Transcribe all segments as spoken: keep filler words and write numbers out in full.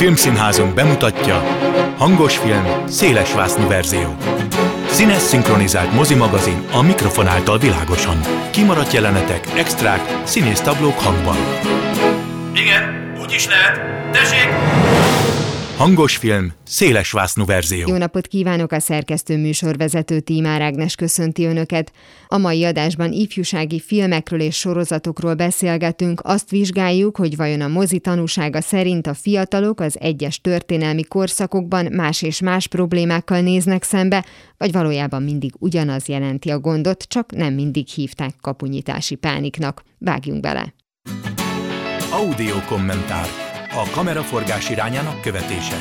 Filmszínházunk bemutatja hangos film, szélesvásznú verzió. Színes szinkronizált mozimagazin a mikrofon által világosan. Kimaradt jelenetek, extrák, színésztáblók hangban. Igen, úgy is lehet. Tessék! Hangos film, szélesvásznú verzió. Jó napot kívánok, a szerkesztő műsorvezető Tímár Ágnes köszönti Önöket. A mai adásban ifjúsági filmekről és sorozatokról beszélgetünk, azt vizsgáljuk, hogy vajon a mozi tanúsága szerint a fiatalok az egyes történelmi korszakokban más és más problémákkal néznek szembe, vagy valójában mindig ugyanaz jelenti a gondot, csak nem mindig hívták kapunyítási pániknak. Vágjunk bele! Audio kommentár. A kameraforgás irányának követése.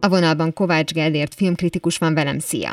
A vonalban Kovács Gellért filmkritikus van velem, szia!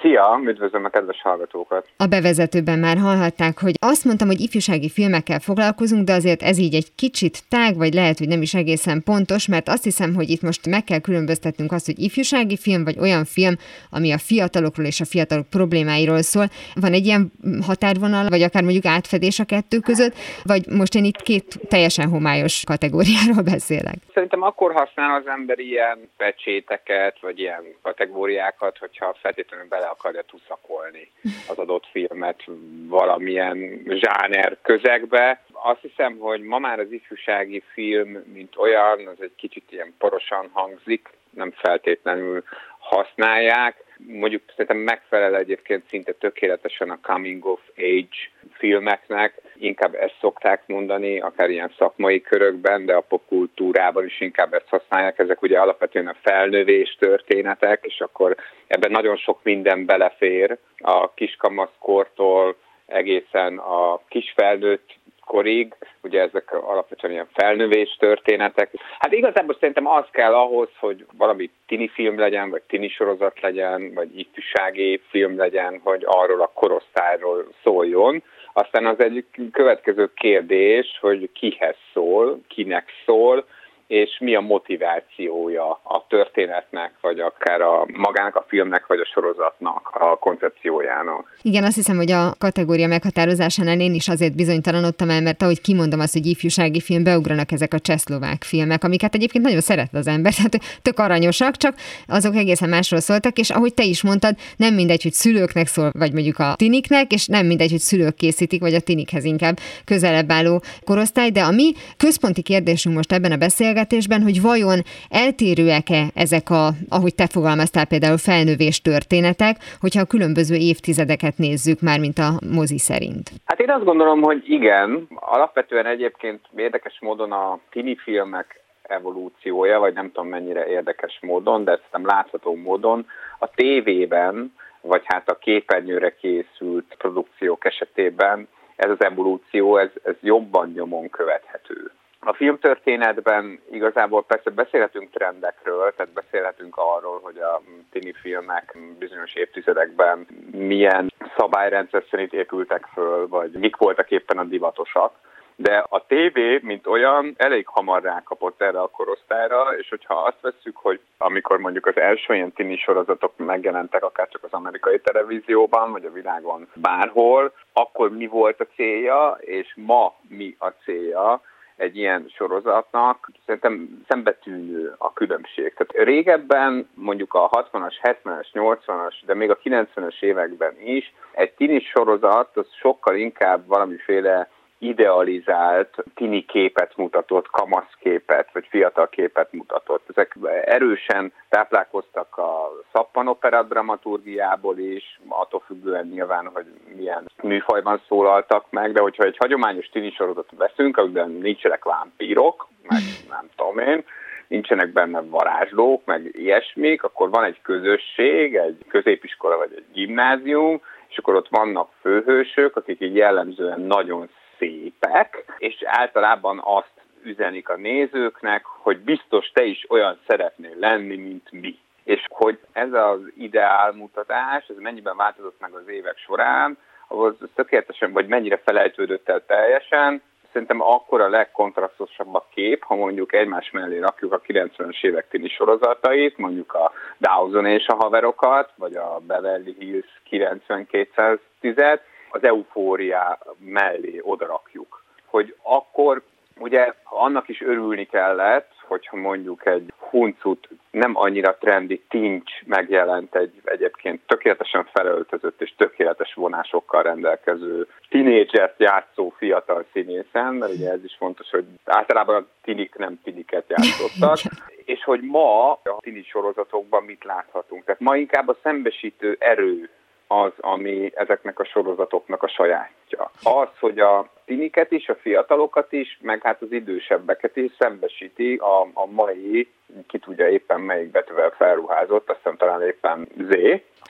Szia, üdvözlöm a kedves hallgatókat! A bevezetőben már hallhatták, hogy azt mondtam, hogy ifjúsági filmekkel foglalkozunk, de azért ez így egy kicsit tág, vagy lehet, hogy nem is egészen pontos, mert azt hiszem, hogy itt most meg kell különböztetnünk azt, hogy ifjúsági film, vagy olyan film, ami a fiatalokról és a fiatalok problémáiról szól. Van egy ilyen határvonal, vagy akár mondjuk átfedés a kettő között, vagy most én itt két teljesen homályos kategóriáról beszélek? Szerintem akkor használ az ember ilyen pecséteket, vagy ilyen kategóriákat, hogyha feltétlenül bele akarja tuszakolni az adott filmet valamilyen zsáner közegbe. Azt hiszem, hogy ma már az ifjúsági film, mint olyan, az egy kicsit ilyen porosan hangzik, nem feltétlenül használják. Mondjuk szerintem megfelel egyébként szinte tökéletesen a coming of age filmeknek. Inkább ezt szokták mondani, akár ilyen szakmai körökben, de a popkultúrában is inkább ezt használják. Ezek ugye alapvetően a felnövés történetek, és akkor ebben nagyon sok minden belefér. A kiskamaszkortól egészen a kisfelnőtt korig, ugye ezek alapvetően ilyen felnövés történetek. Hát igazából szerintem az kell ahhoz, hogy valami tini film legyen, vagy tini sorozat legyen, vagy ifjúsági film legyen, hogy arról a korosztályról szóljon. Aztán az egyik következő kérdés, hogy kihez szól, kinek szól, és mi a motivációja a történetnek, vagy akár a magának a filmnek, vagy a sorozatnak, a koncepciójának. Igen, azt hiszem, hogy a kategória meghatározásánál én is azért bizonytalanodtam el, mert ahogy kimondom azt, hogy ifjúsági film, beugranak ezek a csehszlovák filmek, amiket egyébként nagyon szeret az ember, tehát tök aranyosak, csak azok egészen másról szóltak, és ahogy te is mondtad, nem mindegy, hogy szülőknek szól, vagy mondjuk a tiniknek, és nem mindegy, hogy szülők készítik, vagy a tinikhez inkább közelebb álló korosztály, de a mi központi kérdésünk most ebben a beszélgetésben, hogy vajon eltérőek-e ezek a, ahogy te fogalmaztál például, felnövés történetek, hogyha a különböző évtizedeket nézzük már, mint a mozi szerint? Hát én azt gondolom, hogy igen. Alapvetően egyébként érdekes módon a tini filmek evolúciója, vagy nem tudom mennyire érdekes módon, de ezt nem látható módon, a tévében, vagy hát a képernyőre készült produkciók esetében ez az evolúció, ez, ez jobban nyomon követhető. A filmtörténetben igazából persze beszélhetünk trendekről, tehát beszélhetünk arról, hogy a tini filmek bizonyos évtizedekben milyen szabályrendszer szerint épültek föl, vagy mik voltak éppen a divatosak. De a tévé, mint olyan, elég hamar rákapott erre a korosztályra, és hogyha azt vesszük, hogy amikor mondjuk az első ilyen tini sorozatok megjelentek akár csak az amerikai televízióban, vagy a világon bárhol, akkor mi volt a célja, és ma mi a célja egy ilyen sorozatnak, szerintem szembetűnő a különbség. Tehát régebben, mondjuk a hatvanas, hetvenes, nyolcvanas, de még a kilencvenes években is, egy tini sorozat az sokkal inkább valamiféle idealizált tini képet mutatott, kamaszképet, vagy fiatal képet mutatott. Ezek erősen táplálkoztak a szappanopera dramaturgiából is, attól függően nyilván, hogy milyen műfajban szólaltak meg, de hogyha egy hagyományos tini sorozatot veszünk, amiben nincsenek vámpírok, meg nem tudom én, nincsenek benne varázslók, meg ilyesmik, akkor van egy közösség, egy középiskola vagy egy gimnázium, és akkor ott vannak főhősök, akik így jellemzően nagyon szépek, és általában azt üzenik a nézőknek, hogy biztos te is olyan szeretnél lenni, mint mi. És hogy ez az ideálmutatás, ez mennyiben változott meg az évek során, ahhoz tökéletesen, vagy mennyire felejtődött el teljesen, szerintem akkor a legkontrasztosabb a kép, ha mondjuk egymás mellé rakjuk a kilencvenes évek tini sorozatait, mondjuk a Dawson és a haverokat, vagy a Beverly Hills kilencven kétszáztíz-et, az Euphoria mellé odarakjuk, hogy akkor ugye annak is örülni kellett, hogyha mondjuk egy huncut nem annyira trendi tincs megjelent egy egyébként tökéletesen felöltözött és tökéletes vonásokkal rendelkező tínédzsert játszó fiatal színészen, mert ugye ez is fontos, hogy általában a tinik nem tiniket játszottak, és hogy ma a tini sorozatokban mit láthatunk. Tehát ma inkább a szembesítő erő az, ami ezeknek a sorozatoknak a sajátja. Az, hogy a tiniket is, a fiatalokat is, meg hát az idősebbeket is szembesíti a, a mai, ki tudja éppen melyik betűvel felruházott, aztán talán éppen Z,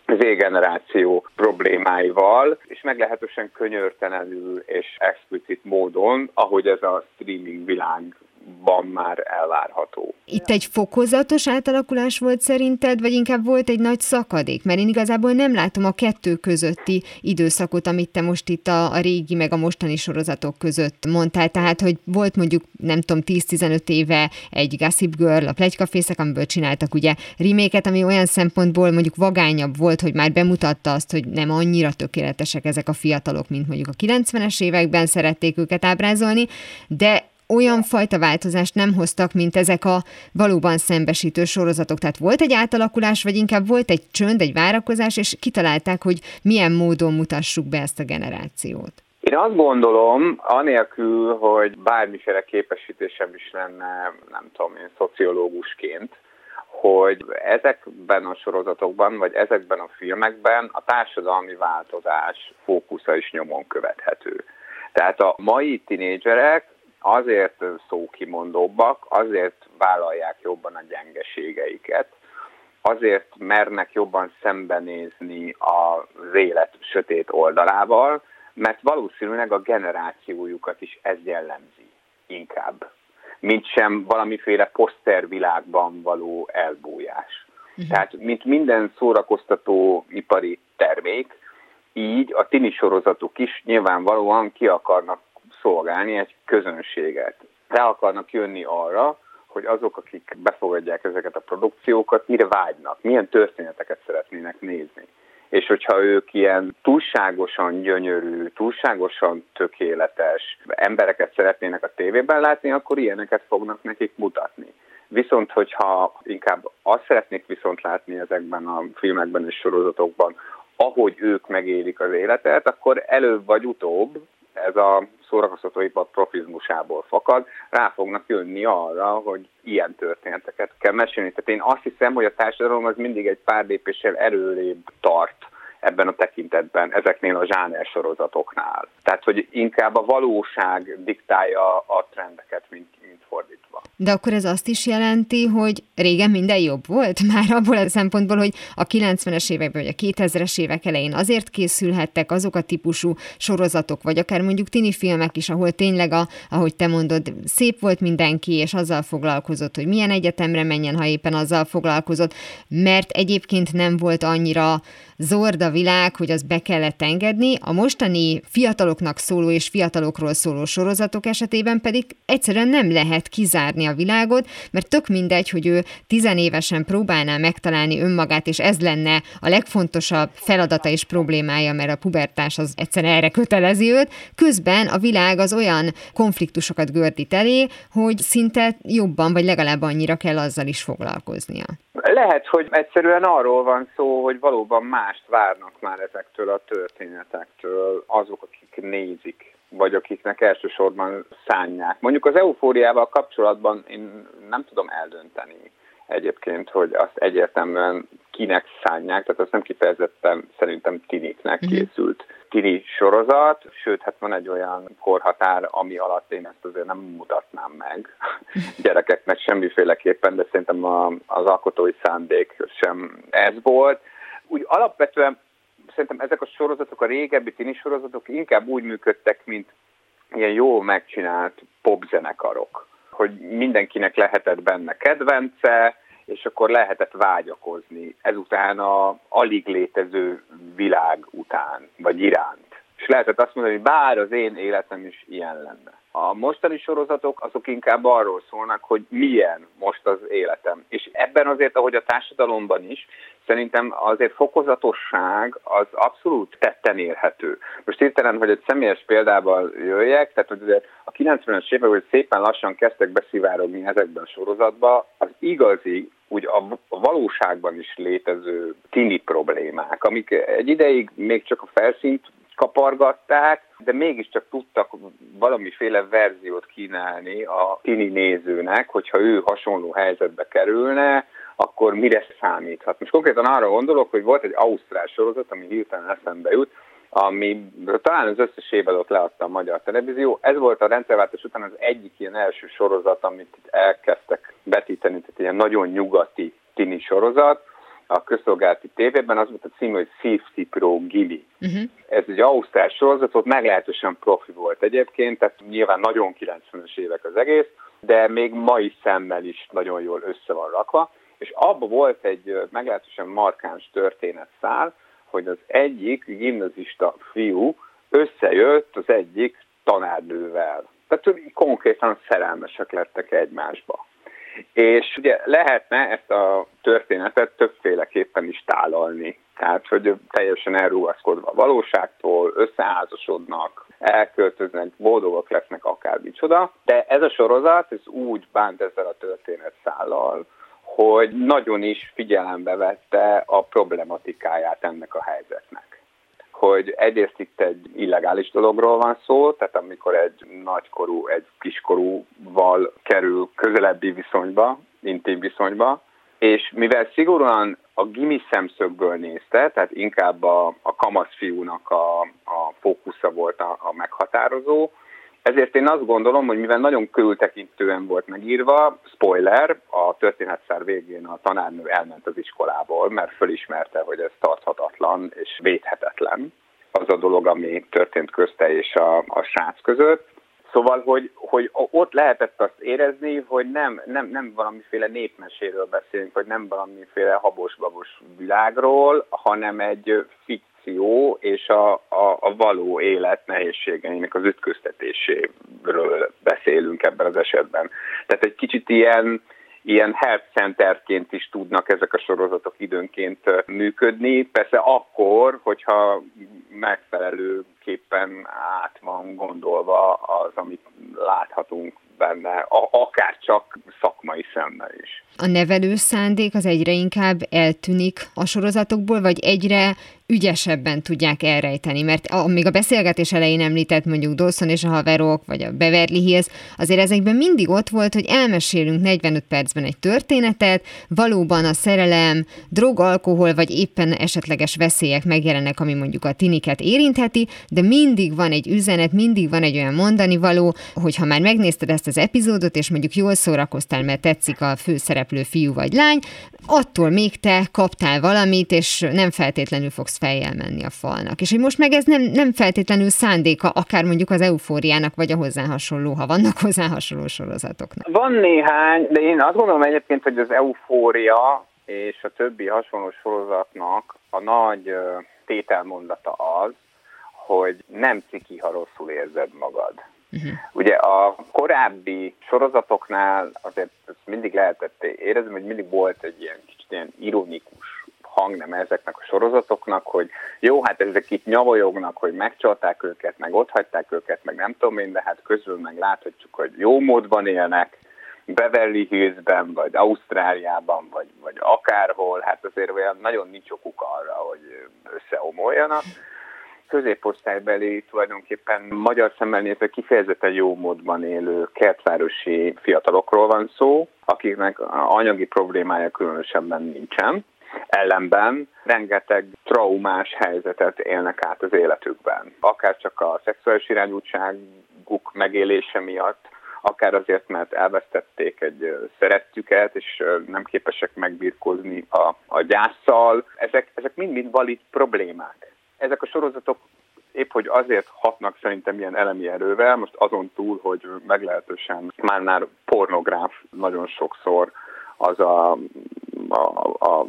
Z-generáció problémáival, és meglehetősen könyörtelenül és explicit módon, ahogy ez a streaming világ van már elvárható. Itt egy fokozatos átalakulás volt szerinted, vagy inkább volt egy nagy szakadék? Mert én igazából nem látom a kettő közötti időszakot, amit te most itt a, a régi meg a mostani sorozatok között mondtál. Tehát, hogy volt mondjuk, nem tudom, tíz-tizenöt éve egy Gossip Girl, a pletykafészek, amiből csináltak ugye remake-et, ami olyan szempontból mondjuk vagányabb volt, hogy már bemutatta azt, hogy nem annyira tökéletesek ezek a fiatalok, mint mondjuk a kilencvenes években szerették őket ábrázolni, de olyan fajta változást nem hoztak, mint ezek a valóban szembesítő sorozatok. Tehát volt egy átalakulás, vagy inkább volt egy csönd, egy várakozás, és kitalálták, hogy milyen módon mutassuk be ezt a generációt. Én azt gondolom, anélkül, hogy bármiféle képesítésem is lenne, nem tudom én, szociológusként, hogy ezekben a sorozatokban, vagy ezekben a filmekben a társadalmi változás fókusza is nyomon követhető. Tehát a mai tinédzserek azért szókimondóbbak, azért vállalják jobban a gyengeségeiket, azért mernek jobban szembenézni az élet sötét oldalával, mert valószínűleg a generációjukat is ez jellemzi inkább, mint sem valamiféle posztervilágban való elbújás. Uh-huh. Tehát mint minden szórakoztató ipari termék, így a tini sorozatok is nyilvánvalóan ki akarnak szolgálni egy közönséget. Rá akarnak jönni arra, hogy azok, akik befogadják ezeket a produkciókat, mire vágynak, milyen történeteket szeretnének nézni. És hogyha ők ilyen túlságosan gyönyörű, túlságosan tökéletes embereket szeretnének a tévében látni, akkor ilyeneket fognak nekik mutatni. Viszont, hogyha inkább azt szeretnék viszont látni ezekben a filmekben és sorozatokban, ahogy ők megélik az életet, akkor előbb vagy utóbb, ez a szórakoztatóipar profizmusából fakad, rá fognak jönni arra, hogy ilyen történeteket kell mesélni. Tehát én azt hiszem, hogy a társadalom az mindig egy pár lépéssel erőrébb tart ebben a tekintetben, ezeknél a zsánersorozatoknál. Tehát, hogy inkább a valóság diktálja a trendeket, mint, mint fordítva. De akkor ez azt is jelenti, hogy régen minden jobb volt? Már abból a szempontból, hogy a kilencvenes években, vagy a kétezres évek elején azért készülhettek azok a típusú sorozatok, vagy akár mondjuk tini filmek is, ahol tényleg, a, ahogy te mondod, szép volt mindenki, és azzal foglalkozott, hogy milyen egyetemre menjen, ha éppen azzal foglalkozott, mert egyébként nem volt annyira zord a világ, hogy az be kellett engedni. A mostani fiataloknak szóló és fiatalokról szóló sorozatok esetében pedig egyszerűen nem lehet kizárni a világot, mert tök mindegy, hogy ő tizenévesen próbálná megtalálni önmagát, és ez lenne a legfontosabb feladata és problémája, mert a pubertás az egyszerűen erre kötelezi őt. Közben a világ az olyan konfliktusokat gördít elé, hogy szinte jobban, vagy legalább annyira kell azzal is foglalkoznia. Lehet, hogy egyszerűen arról van szó, hogy valóban mást várnak már ezektől a történetektől azok, akik nézik, vagy akiknek elsősorban szánják. Mondjuk az eufóriával kapcsolatban én nem tudom eldönteni egyébként, hogy azt egyértelműen kinek szánják, tehát azt nem kifejezetten szerintem tiniknek készült tini sorozat, sőt, hát van egy olyan korhatár, ami alatt én ezt azért nem mutatnám meg gyerekeknek semmiféleképpen, de szerintem a, az alkotói szándék sem ez volt. Úgy alapvetően szerintem ezek a sorozatok, a régebbi tini sorozatok inkább úgy működtek, mint ilyen jól megcsinált popzenekarok, hogy mindenkinek lehetett benne kedvence, és akkor lehetett vágyakozni ezután a alig létező világ után, vagy iránt. lehetett azt mondani, hogy bár az én életem is ilyen lenne. A mostani sorozatok azok inkább arról szólnak, hogy milyen most az életem. És ebben azért, ahogy a társadalomban is, szerintem azért fokozatosság az abszolút tetten érhető. Most hirtelen, hogy egy személyes példával jöjjek, tehát hogy a kilencvenes években, hogy szépen lassan kezdtek beszivárogni ezekben a sorozatban, az igazi, úgy a valóságban is létező tini problémák, amik egy ideig még csak a felszínt kapargatták, de mégiscsak tudtak valamiféle verziót kínálni a tini nézőnek, hogyha ő hasonló helyzetbe kerülne, akkor mire számíthat. Most konkrétan arra gondolok, hogy volt egy ausztrál sorozat, ami hirtelen eszembe jut, ami talán az összes évadot leadta a magyar televízió. Ez volt a rendszerváltás után az egyik ilyen első sorozat, amit elkezdtek vetíteni, tehát ilyen nagyon nyugati tini sorozat, a közszolgálati tévében, az volt a cím, hogy Safety Pro Gili. Uh-huh. Ez egy ausztrál sorozat, ott meglehetősen profi volt egyébként, tehát nyilván nagyon kilencvenes évek az egész, de még mai szemmel is nagyon jól össze van rakva, és abban volt egy meglehetősen markáns történetszál, hogy az egyik gimnazista fiú összejött az egyik tanárnővel. Tehát konkrétan szerelmesek lettek egymásba. És ugye lehetne ezt a történetet többféleképpen is tálalni. Tehát, hogy teljesen elrugaszkodva a valóságtól, összeházasodnak, elköltöznek, boldogok lesznek akármicsoda. De ez a sorozat ez úgy bánt ezzel a történetszállal, hogy nagyon is figyelembe vette a problematikáját ennek a helyzetnek. Hogy egyrészt itt egy illegális dologról van szó, tehát amikor egy nagykorú, egy kiskorúval kerül közelebbi viszonyba, intim viszonyba, és mivel szigorúan a gimi szemszögből nézte, tehát inkább a, a kamasz fiúnak a, a fókusza volt a, a meghatározó, ezért én azt gondolom, hogy mivel nagyon körültekintően volt megírva, spoiler, a történetszár végén a tanárnő elment az iskolából, mert fölismerte, hogy ez tarthatatlan és védhetetlen az a dolog, ami történt közte és a, a srác között. Szóval, hogy, hogy ott lehetett azt érezni, hogy nem, nem, nem valamiféle népmeséről beszélünk, vagy nem valamiféle habos-babos világról, hanem egy fikció és a, a, a való élet nehézségeinek az ütköztetéséről beszélünk ebben az esetben. Tehát egy kicsit ilyen, ilyen health centerként is tudnak ezek a sorozatok időnként működni, persze akkor, hogyha megfelelőképpen át van gondolva az, amit láthatunk benne, akár csak szakmai szemmel is. A nevelő szándék az egyre inkább eltűnik a sorozatokból, vagy egyre ügyesebben tudják elrejteni? Mert amíg a beszélgetés elején említett mondjuk Dawson és a haverok, vagy a Beverly Hills, azért ezekben mindig ott volt, hogy elmesélünk negyvenöt percben egy történetet, valóban a szerelem, drog, alkohol, vagy éppen esetleges veszélyek megjelennek, ami mondjuk a tiniket érintheti, de mindig van egy üzenet, mindig van egy olyan mondanivaló, hogy ha már megnézted ezt az epizódot, és mondjuk jól szórakoztál, mert tetszik a főszereplő fiú vagy lány, attól még te kaptál valamit, és nem feltétlenül fogsz fejjel menni a falnak. És hogy most meg ez nem, nem feltétlenül szándéka, akár mondjuk az Eufóriának, vagy a hozzá hasonló, ha vannak hozzá hasonló sorozatoknak. Van néhány, de én azt gondolom egyébként, hogy az Eufória és a többi hasonló sorozatnak a nagy tételmondata az, hogy nem ciki, ha rosszul érzed magad. Uh-huh. Ugye a korábbi sorozatoknál azért mindig lehetett érezni, hogy mindig volt egy ilyen kicsit ilyen ironikus hangnem ezeknek a sorozatoknak, hogy jó, hát ezek itt nyavajognak, hogy megcsalták őket, meg otthagyták őket, meg nem tudom én, de hát közül meg láthatjuk, hogy jó módban élnek, Beverly Hillsben, vagy Ausztráliában, vagy, vagy akárhol, hát azért olyan nagyon nincs okuk arra, hogy összeomoljanak. Középosztálybeli, tulajdonképpen magyar szemmel nézve kifejezetten jó módban élő kertvárosi fiatalokról van szó, akiknek anyagi problémája különösebben nincsen. Ellenben rengeteg traumás helyzetet élnek át az életükben. Akár csak a szexuális irányultságuk megélése miatt, akár azért, mert elvesztették egy szerettüket, és nem képesek megbirkózni a, a gyásszal. Ezek, ezek mind-mind valid problémák. Ezek a sorozatok épp hogy azért hatnak szerintem ilyen elemi erővel, most azon túl, hogy meglehetősen már már pornográf nagyon sokszor az a, a, a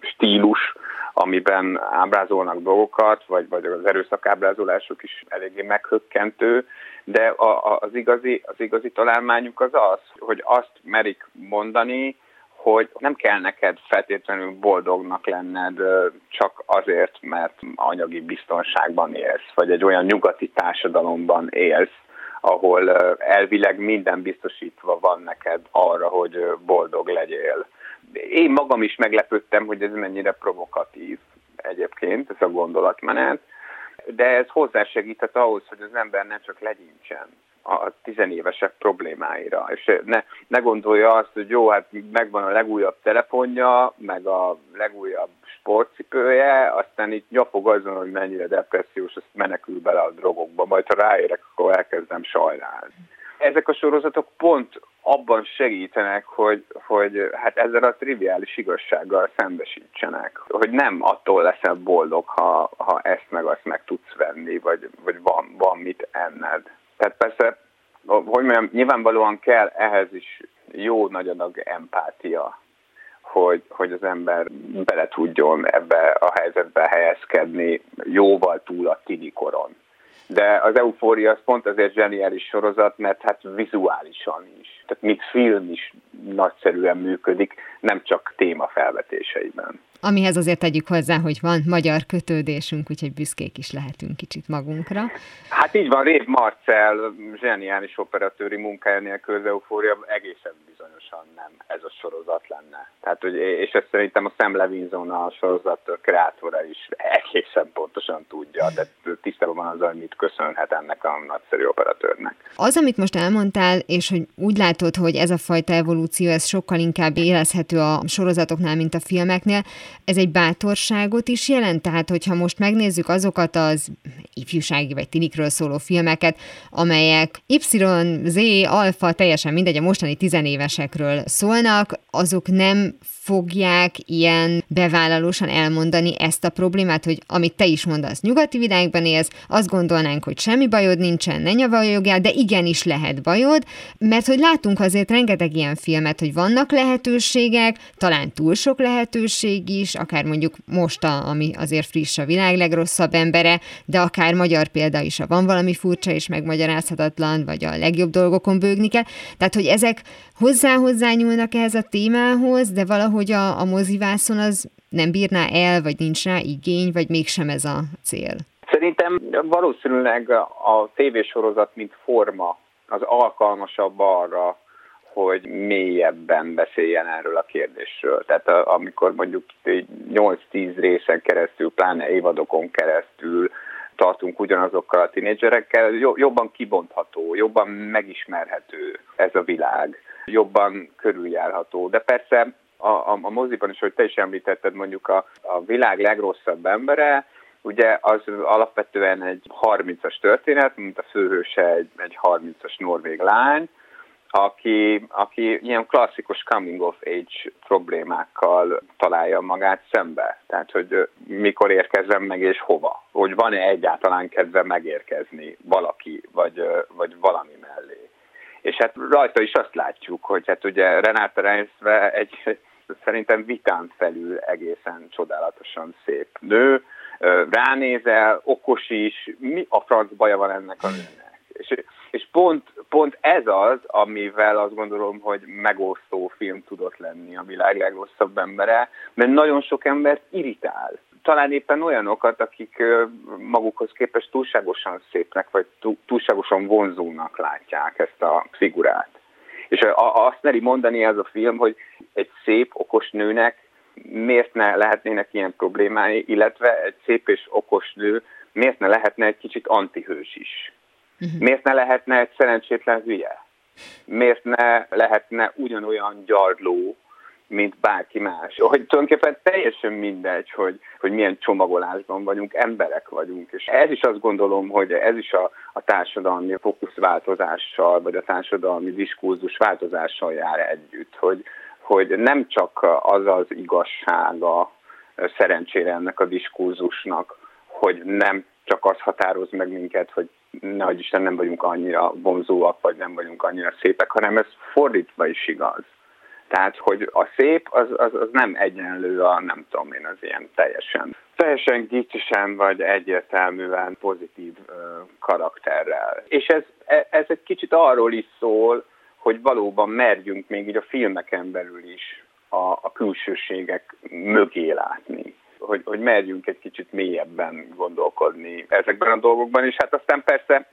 stílus, amiben ábrázolnak dolgokat, vagy, vagy az erőszakábrázolások is eléggé meghökkentő, de a, a, az, igazi, az igazi találmányuk az az, hogy azt merik mondani, hogy nem kell neked feltétlenül boldognak lenned csak azért, mert anyagi biztonságban élsz, vagy egy olyan nyugati társadalomban élsz, ahol elvileg minden biztosítva van neked arra, hogy boldog legyél. Én magam is meglepődtem, hogy ez mennyire provokatív egyébként, ez a gondolatmenet, de ez hozzásegített ahhoz, hogy az ember nem csak legyincsen a tizenévesek problémáira, és ne, ne gondolja azt, hogy jó, hát megvan a legújabb telefonja, meg a legújabb sportcipője, aztán itt nyapog azon, hogy mennyire depressziós, azt menekül bele a drogokba, majd ha ráérek, akkor elkezdem sajnálni. Ezek a sorozatok pont abban segítenek, hogy, hogy hát ezzel a triviális igazsággal szembesítsenek, hogy nem attól leszel boldog, ha, ha ezt meg azt meg tudsz venni, vagy, vagy van, van mit enned. Tehát persze, hogy mondjam, nyilvánvalóan kell ehhez is jó nagy adag empátia, hogy, hogy az ember bele tudjon ebbe a helyzetbe helyezkedni jóval túl a tidikoron. De az Euphoria az pont azért zseniális sorozat, mert hát vizuálisan is, tehát még film is nagyszerűen működik, nem csak témafelvetéseiben. Amihez azért tegyük hozzá, hogy van magyar kötődésünk, úgyhogy büszkék is lehetünk kicsit magunkra. Hát így van, Rév Marcell zseniális operatőri munkája nélkül az Euphoria egészen bizonyosan nem ez a sorozat lenne. Tehát, hogy, és ezt szerintem a Sam Levinson, a sorozat kreátora is egészen pontosan tudja, de tisztában van azzal, mit köszönhet ennek a nagyszerű operatőrnek. Az, amit most elmondtál, és hogy úgy látod, hogy ez a fajta evolúció, ez sokkal inkább érezhető a sorozatoknál, mint a filmeknél, ez egy bátorságot is jelent? Tehát, hogyha most megnézzük azokat az ifjúsági vagy tinikről szóló filmeket, amelyek Y, Z, alfa, teljesen mindegy, a mostani tizenévesekről szólnak, azok nem fogják ilyen bevállalósan elmondani ezt a problémát, hogy amit te is mondasz, nyugati világban élsz, azt gondolnánk, hogy semmi bajod nincsen, ne nyavajogjál, de igenis lehet bajod, mert hogy látunk azért rengeteg ilyen filmet, hogy vannak lehetőségek, talán túl sok lehetőség is, akár mondjuk most, a, ami azért friss a világ legrosszabb embere, de akár magyar példa is, ha van valami furcsa és megmagyarázhatatlan, vagy a legjobb dolgokon bőgni kell. Tehát, hogy ezek hozzá-hozzá nyúlnak ehhez a témához, de valahogy a, a mozivászon az nem bírná el, vagy nincs rá igény, vagy mégsem ez a cél. Szerintem valószínűleg a tévésorozat, mint forma, az alkalmasabb arra, hogy mélyebben beszéljen erről a kérdésről. Tehát amikor mondjuk nyolc-tíz részen keresztül, pláne évadokon keresztül tartunk ugyanazokkal a tínédzserekkel, jobban kibontható, jobban megismerhető ez a világ, jobban körüljárható. De persze a, a, a moziban is, hogy te is említetted, mondjuk a, a világ legrosszabb embere, ugye az alapvetően egy harmincas történet, mint a főhőse egy, egy harmincas norvég lány, aki, aki ilyen klasszikus coming of age problémákkal találja magát szembe. Tehát, hogy mikor érkezzem meg és hova. Hogy van-e egyáltalán kedve megérkezni valaki, vagy, vagy valami mellé. És hát rajta is azt látjuk, hogy hát ugye Renáta Reimsve egy szerintem vitán felül egészen csodálatosan szép nő, ránézel, okos is, mi a franc baja van ennek a nőnek. És, és pont, pont ez az, amivel azt gondolom, hogy megosztó film tudott lenni a világ legrosszabb embere, mert nagyon sok embert irritál. Talán éppen olyanokat, akik magukhoz képest túlságosan szépnek, vagy túlságosan vonzónak látják ezt a figurát. És azt meri mondani ez a film, hogy egy szép, okos nőnek miért ne lehetnének ilyen problémái, illetve egy szép és okos nő miért ne lehetne egy kicsit antihős is? Uh-huh. Miért ne lehetne egy szerencsétlen hülye? Miért ne lehetne ugyanolyan gyarló, mint bárki más? Hogy tulajdonképpen teljesen mindegy, hogy, hogy milyen csomagolásban vagyunk, emberek vagyunk. És ez is azt gondolom, hogy ez is a, a társadalmi fókuszváltozással, vagy a társadalmi diskurzus változással jár együtt, hogy hogy nem csak az az igazsága szerencsére ennek a diskurzusnak, hogy nem csak az határoz meg minket, hogy nehogy Isten nem vagyunk annyira vonzóak, vagy nem vagyunk annyira szépek, hanem ez fordítva is igaz. Tehát, hogy a szép, az, az, az nem egyenlő a, nem tudom én, az ilyen teljesen, teljesen gicsisen vagy egyértelműen pozitív ö, karakterrel. És ez, ez egy kicsit arról is szól, hogy valóban merjünk még így a filmeken belül is a, a külsőségek mögé látni. Hogy, hogy merjünk egy kicsit mélyebben gondolkodni ezekben a dolgokban, és hát aztán persze,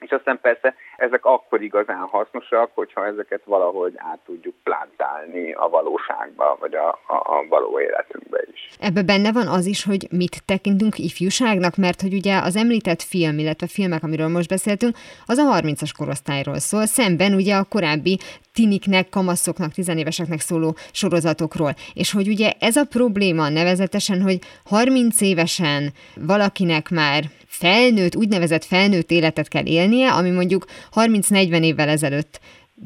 és aztán persze ezek akkor igazán hasznosak, hogyha ezeket valahogy át tudjuk plántálni a valóságba, vagy a, a, a való életünkbe is. Ebbe benne van az is, hogy mit tekintünk ifjúságnak, mert hogy ugye az említett film, illetve filmek, amiről most beszéltünk, az a harmincas korosztályról szól, szemben ugye a korábbi tiniknek, kamaszoknak, tizenéveseknek szóló sorozatokról. És hogy ugye ez a probléma nevezetesen, hogy harminc évesen valakinek már felnőtt, úgynevezett felnőtt életet kell élnie, ami mondjuk harminc-negyven évvel ezelőtt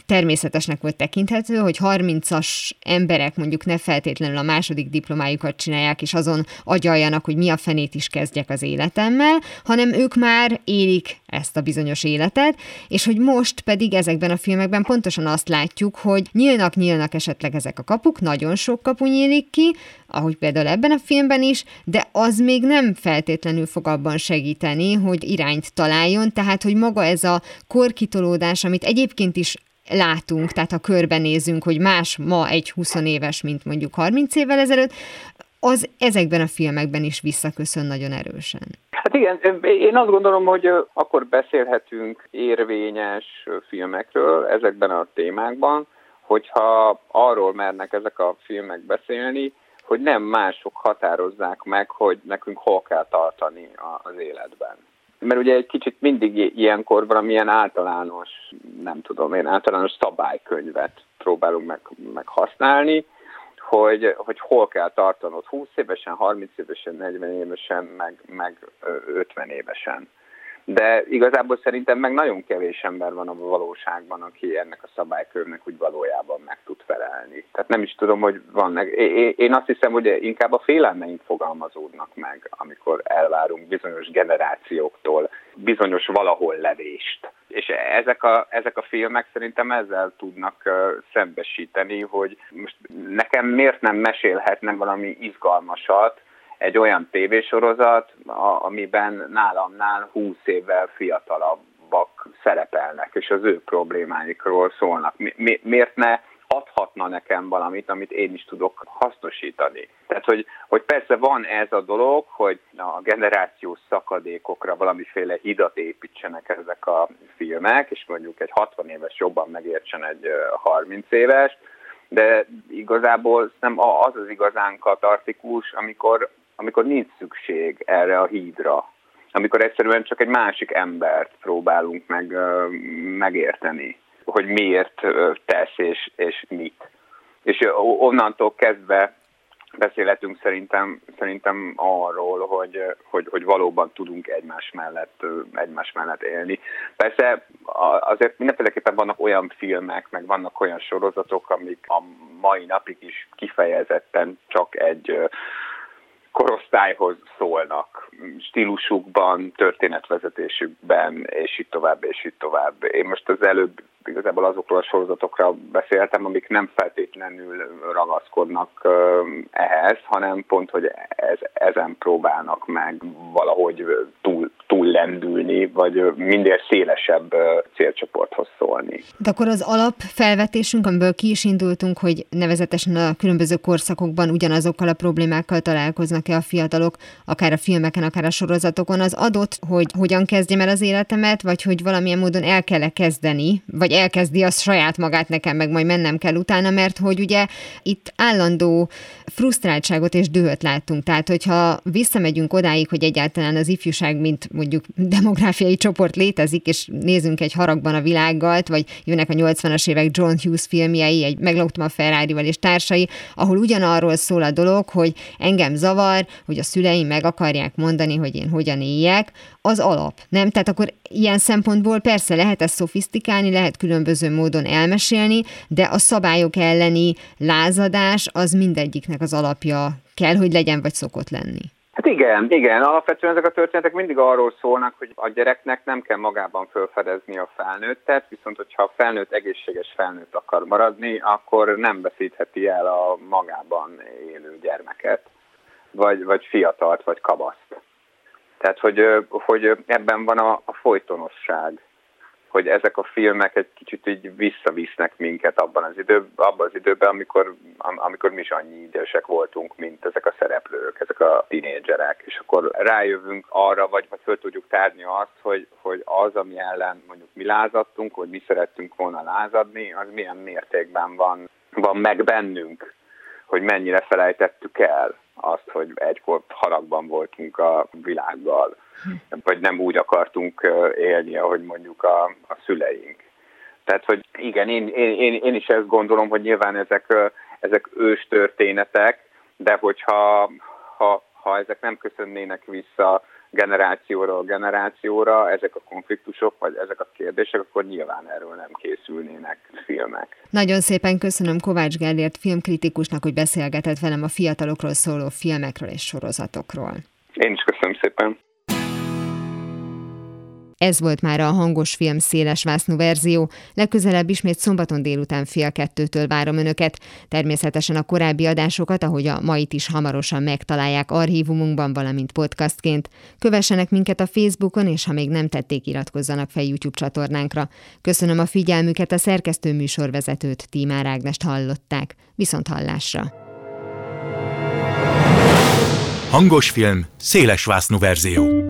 természetesnek volt tekinthető, hogy harmincas emberek mondjuk ne feltétlenül a második diplomájukat csinálják, és azon agyaljanak, hogy mi a fenét is kezdjek az életemmel, hanem ők már élik ezt a bizonyos életet, és hogy most pedig ezekben a filmekben pontosan azt látjuk, hogy nyílnak-nyílnak esetleg ezek a kapuk, nagyon sok kapu nyílik ki, ahogy például ebben a filmben is, de az még nem feltétlenül fog abban segíteni, hogy irányt találjon, tehát hogy maga ez a korkitolódás, amit egyébként is látunk, tehát ha körbenézünk, hogy más ma egy huszonéves, mint mondjuk harminc évvel ezelőtt, az ezekben a filmekben is visszaköszön nagyon erősen. Hát igen, én azt gondolom, hogy akkor beszélhetünk érvényes filmekről ezekben a témákban, hogyha arról mernek ezek a filmek beszélni, hogy nem mások határozzák meg, hogy nekünk hol kell tartani az életben. Mert ugye egy kicsit mindig ilyenkor valamilyen általános, nem tudom én, általános szabálykönyvet próbálunk meg, meg használni, hogy, hogy hol kell tartanod húsz évesen, harminc évesen, negyven évesen, meg, meg ötven évesen. De igazából szerintem meg nagyon kevés ember van a valóságban, aki ennek a szabálykörnek úgy valójában meg tud felelni. Tehát nem is tudom, hogy van. Én azt hiszem, hogy inkább a félelmeink fogalmazódnak meg, amikor elvárunk bizonyos generációktól bizonyos valahol levést. És ezek a, ezek a filmek szerintem ezzel tudnak szembesíteni, hogy most nekem miért nem mesélhetnem valami izgalmasat, egy olyan tévésorozat, a, amiben nálamnál húsz évvel fiatalabbak szerepelnek, és az ő problémáikról szólnak. Mi, mi, miért ne adhatna nekem valamit, amit én is tudok hasznosítani? Tehát, hogy, hogy persze van ez a dolog, hogy a generációs szakadékokra valamiféle hidat építsenek ezek a filmek, és mondjuk egy hatvan éves jobban megértsen egy harminc éves, de igazából nem az az igazán katartikus, amikor, amikor nincs szükség erre a hídra. Amikor egyszerűen csak egy másik embert próbálunk meg, megérteni, hogy miért tesz és, és mit. És onnantól kezdve beszélhetünk szerintem, szerintem arról, hogy, hogy, hogy valóban tudunk egymás mellett, egymás mellett élni. Persze azért mindenféleképpen vannak olyan filmek, meg vannak olyan sorozatok, amik a mai napig is kifejezetten csak egy korosztályhoz szólnak, stílusukban, történetvezetésükben, és így tovább, és így tovább. Én most az előbb igazából azokról a sorozatokra beszéltem, amik nem feltétlenül ragaszkodnak ehhez, hanem pont, hogy ez, ezen próbálnak meg valahogy túl, túl lendülni, vagy minél szélesebb célcsoporthoz szólni. De akkor az alapfelvetésünk, amiből ki is indultunk, hogy nevezetesen a különböző korszakokban ugyanazokkal a problémákkal találkoznak-e a fiatalok, akár a filmeken, akár a sorozatokon, az adott, hogy hogyan kezdjem el az életemet, vagy hogy valamilyen módon el kell kezdeni, vagy elkezdi azt saját magát nekem, meg majd mennem kell utána, mert hogy ugye itt állandó frusztráltságot és dühöt láttunk. Tehát, hogyha visszamegyünk odáig, hogy egyáltalán az ifjúság, mint mondjuk demográfiai csoport létezik, és nézünk egy haragban a világgal, vagy jönnek a nyolcvanas évek John Hughes filmjei, egy Megloptam a Ferrarival és társai, ahol ugyanarról szól a dolog, hogy engem zavar, hogy a szüleim meg akarják mondani, hogy én hogyan éljek, az alap, nem? Tehát akkor ilyen szempontból persze lehet ezt szofisztikálni, lehet különböző módon elmesélni, de a szabályok elleni lázadás az mindegyiknek az alapja kell, hogy legyen, vagy szokott lenni. Hát igen, igen. Alapvetően ezek a történetek mindig arról szólnak, hogy a gyereknek nem kell magában felfedezni a felnőttet, viszont hogyha a felnőtt egészséges felnőtt akar maradni, akkor nem veszítheti el a magában élő gyermeket, vagy, vagy fiatalt, vagy kabaszt. Tehát, hogy, hogy ebben van a, a folytonosság, hogy ezek a filmek egy kicsit így visszavisznek minket abban az időben, abban az időben, amikor, am, amikor mi is annyi idősek voltunk, mint ezek a szereplők, ezek a tínédzserek, és akkor rájövünk arra, vagy, vagy föl tudjuk tárni azt, hogy, hogy az, ami ellen mondjuk mi lázadtunk, vagy mi szerettünk volna lázadni, az milyen mértékben van, van meg bennünk, hogy mennyire felejtettük el azt, hogy egykor haragban voltunk a világgal, vagy nem úgy akartunk élni, ahogy mondjuk a, a szüleink. Tehát, hogy igen, én, én, én is ezt gondolom, hogy nyilván ezek, ezek őstörténetek, de hogyha ha, ha ezek nem köszönnének vissza generációról generációra, ezek a konfliktusok, vagy ezek a kérdések, akkor nyilván erről nem készülnének filmek. Nagyon szépen köszönöm Kovács Gellért filmkritikusnak, hogy beszélgetett velem a fiatalokról szóló filmekről és sorozatokról. Én is köszönöm szépen. Ez volt már a Hangos Film széles vásznú verzió. Legközelebb ismét szombaton délután fél kettőtől várom önöket. Természetesen a korábbi adásokat, ahogy a mait is hamarosan megtalálják archívumunkban, valamint podcastként. Kövessenek minket a Facebookon, és ha még nem tették, iratkozzanak fel YouTube csatornánkra. Köszönöm a figyelmüket, a szerkesztő műsorvezetőt, Tímár Ágnest hallották. Viszont hallásra! Hangos Film széles vásznú verzió.